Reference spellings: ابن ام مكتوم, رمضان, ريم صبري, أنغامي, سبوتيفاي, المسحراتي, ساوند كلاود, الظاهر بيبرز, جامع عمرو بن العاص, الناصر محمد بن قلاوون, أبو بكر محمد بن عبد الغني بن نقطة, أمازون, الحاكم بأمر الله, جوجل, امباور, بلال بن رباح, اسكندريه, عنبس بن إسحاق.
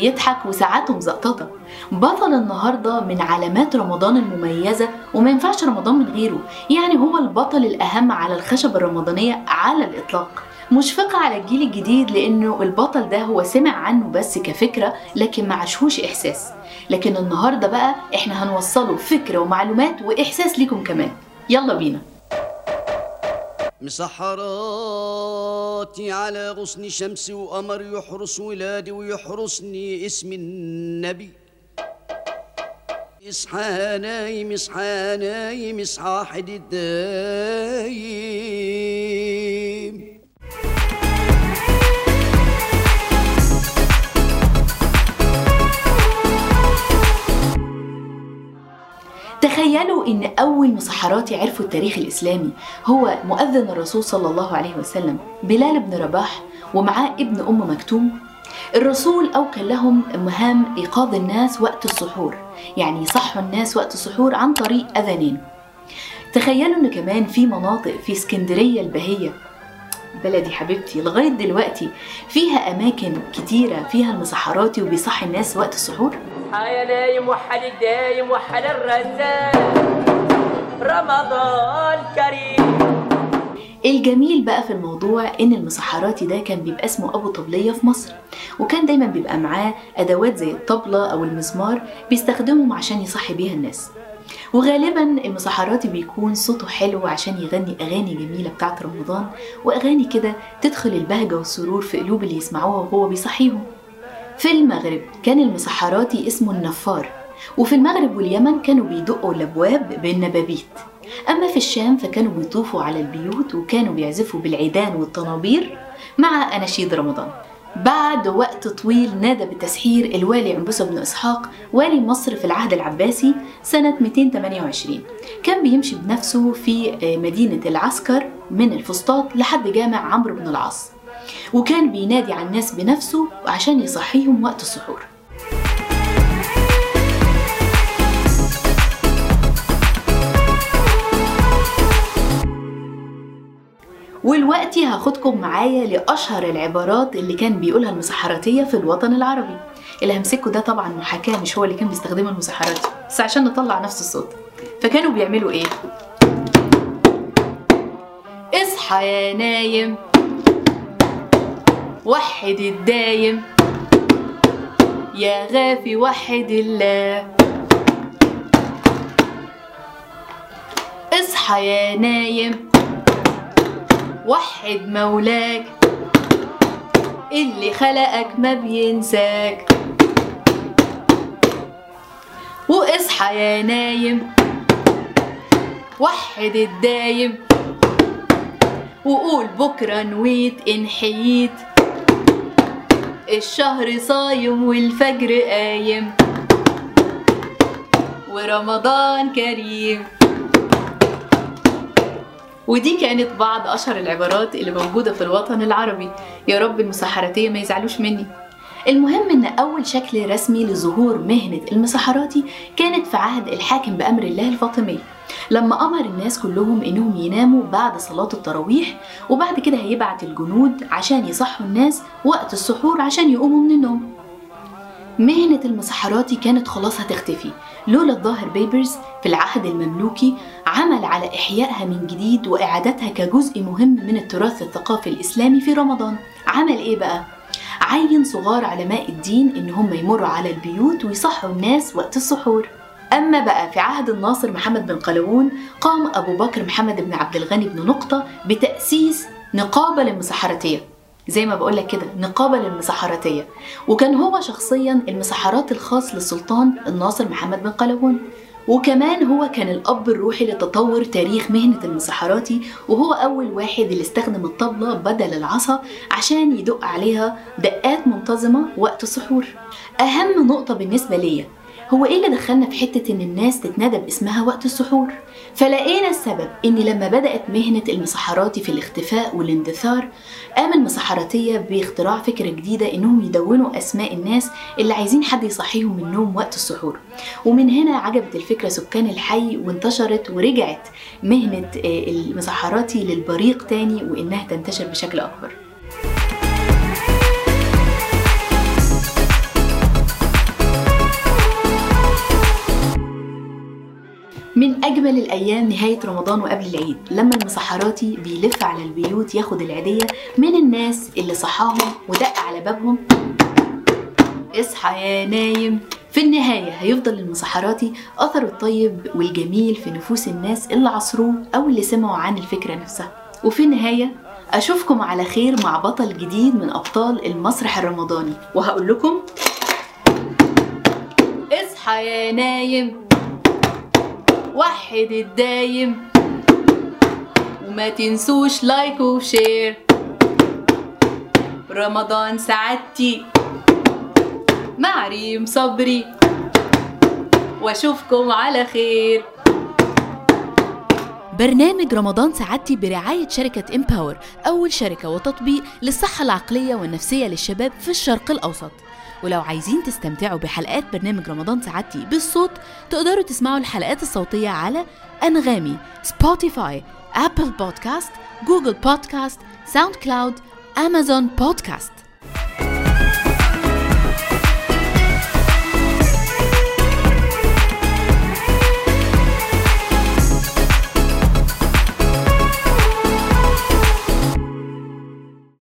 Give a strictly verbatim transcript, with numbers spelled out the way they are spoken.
بيضحك وساعاته مزقططه. بطل النهارده من علامات رمضان المميزه وما ينفعش رمضان من غيره، يعني هو البطل الاهم على الخشبه الرمضانيه على الاطلاق. مشفقة على الجيل الجديد لأنه البطل ده هو سمع عنه بس كفكرة لكن معشوش إحساس، لكن النهاردة بقى إحنا هنوصله فكرة ومعلومات وإحساس ليكم كمان. يلا بينا. مسحراتي على غصن شمس وقمر يحرس ولادي ويحرسني اسم النبي. اصحى نايم اصحى نايم اصحى حد الدايم. تخيلوا ان اول مسحراتي عرفوا التاريخ الاسلامي هو مؤذن الرسول صلى الله عليه وسلم بلال بن رباح ومعاه ابن ام مكتوم. الرسول اوكل لهم مهام ايقاظ الناس وقت السحور، يعني يصحوا الناس وقت السحور عن طريق اذانين. تخيلوا ان كمان في مناطق في اسكندريه البهيه، بلدي حبيبتي لغايه دلوقتي، فيها اماكن كتيره فيها المسحراتي وبيصحي الناس وقت السحور. يا نايم وحالي دايم وحالي الرزاق رمضان كريم. الجميل بقى في الموضوع ان المسحراتي ده كان بيبقى اسمه ابو طبليه في مصر، وكان دايما بيبقى معاه ادوات زي الطبله او المزمار بيستخدمهم عشان يصحي بيها الناس. وغالبا المسحراتي بيكون صوته حلو عشان يغني اغاني جميله بتاعت رمضان، واغاني كده تدخل البهجه والسرور في قلوب اللي يسمعوها وهو بيصحيهم. في المغرب كان المسحراتي اسمه النفار، وفي المغرب واليمن كانوا بيدقوا الابواب بالنبابيت. اما في الشام فكانوا بيطوفوا على البيوت وكانوا بيعزفوا بالعيدان والطنابير مع اناشيد رمضان. بعد وقت طويل نادى بالتسحير الوالي عنبس بن إسحاق والي مصر في العهد العباسي سنة مئتين وثمانية وعشرين. كان بيمشي بنفسه في مدينة العسكر من الفسطاط لحد جامع عمرو بن العاص، وكان بينادي على الناس بنفسه عشان يصحيهم وقت السحور. والوقتي هاخدكم معايا لأشهر العبارات اللي كان بيقولها المسحراتية في الوطن العربي. اللي همسكه ده طبعا محاكاة، مش هو اللي كان بيستخدمه المسحراتي، بس عشان نطلع نفس الصوت. فكانوا بيعملوا ايه؟ اصحى يا نايم وحد الدايم، يا غافي وحد الله. اصحى يا نايم وحد مولاك، اللي خلقك ما بينساك. واصحى يا نايم وحد الدايم، وقول بكرة نويت إن حييت، الشهر صايم والفجر قايم، ورمضان كريم. ودي كانت بعض أشهر العبارات اللي موجودة في الوطن العربي. يا رب المسحراتية ما يزعلوش مني. المهم إن أول شكل رسمي لظهور مهنة المسحراتي كانت في عهد الحاكم بأمر الله الفاطمي، لما أمر الناس كلهم إنهم يناموا بعد صلاة التراويح، وبعد كده هيبعت الجنود عشان يصحوا الناس وقت السحور عشان يقوموا من النوم. مهنة المسحراتي كانت خلاص هتختفي لولا الظاهر بيبرز في العهد المملوكي عمل على إحيائها من جديد وإعادتها كجزء مهم من التراث الثقافي الإسلامي في رمضان. عمل إيه بقى؟ عين صغار علماء الدين إن هم يمروا على البيوت ويصحوا الناس وقت السحور. أما بقى في عهد الناصر محمد بن قلاوون قام أبو بكر محمد بن عبد الغني بن نقطة بتأسيس نقابة للمسحراتية، زي ما بقولك كده نقابة للمسحراتية، وكان هو شخصيا المسحرات الخاص للسلطان الناصر محمد بن قلاوون، وكمان هو كان الأب الروحي لتطور تاريخ مهنة المسحراتي، وهو أول واحد اللي استخدم الطبلة بدل العصا عشان يدق عليها دقات منتظمة وقت السحور. أهم نقطة بالنسبة ليا هو ايه اللي دخلنا في حتة ان الناس تتنادى باسمها وقت السحور؟ فلقينا السبب ان لما بدأت مهنة المسحراتي في الاختفاء والاندثار قام المسحراتية باختراع فكرة جديدة انهم يدونوا اسماء الناس اللي عايزين حد يصحيهم من النوم وقت السحور، ومن هنا عجبت الفكرة سكان الحي وانتشرت، ورجعت مهنة المسحراتي للبريق تاني وانها تنتشر بشكل اكبر. أجمل الأيام نهاية رمضان وقبل العيد، لما المسحراتي بيلف على البيوت ياخد العيدية من الناس اللي صحاهم ودق على بابهم: اصحى يا نايم. في النهاية هيفضل المسحراتي أثره الطيب والجميل في نفوس الناس اللي عصروه أو اللي سمعوا عن الفكرة نفسها. وفي النهاية أشوفكم على خير مع بطل جديد من أبطال المسرح الرمضاني، وهقول لكم: اصحى يا نايم، وحد الدايم، وما تنسوش لايك وشير. رمضان سعادتي مع ريم صبري، واشوفكم على خير. برنامج رمضان سعادتي برعاية شركة امباور، أول شركة وتطبيق للصحة العقلية والنفسية للشباب في الشرق الأوسط. ولو عايزين تستمتعوا بحلقات برنامج رمضان سعادتي بالصوت، تقدروا تسمعوا الحلقات الصوتية على أنغامي، سبوتيفاي، أبل بودكاست، جوجل بودكاست، ساوند كلاود، أمازون بودكاست.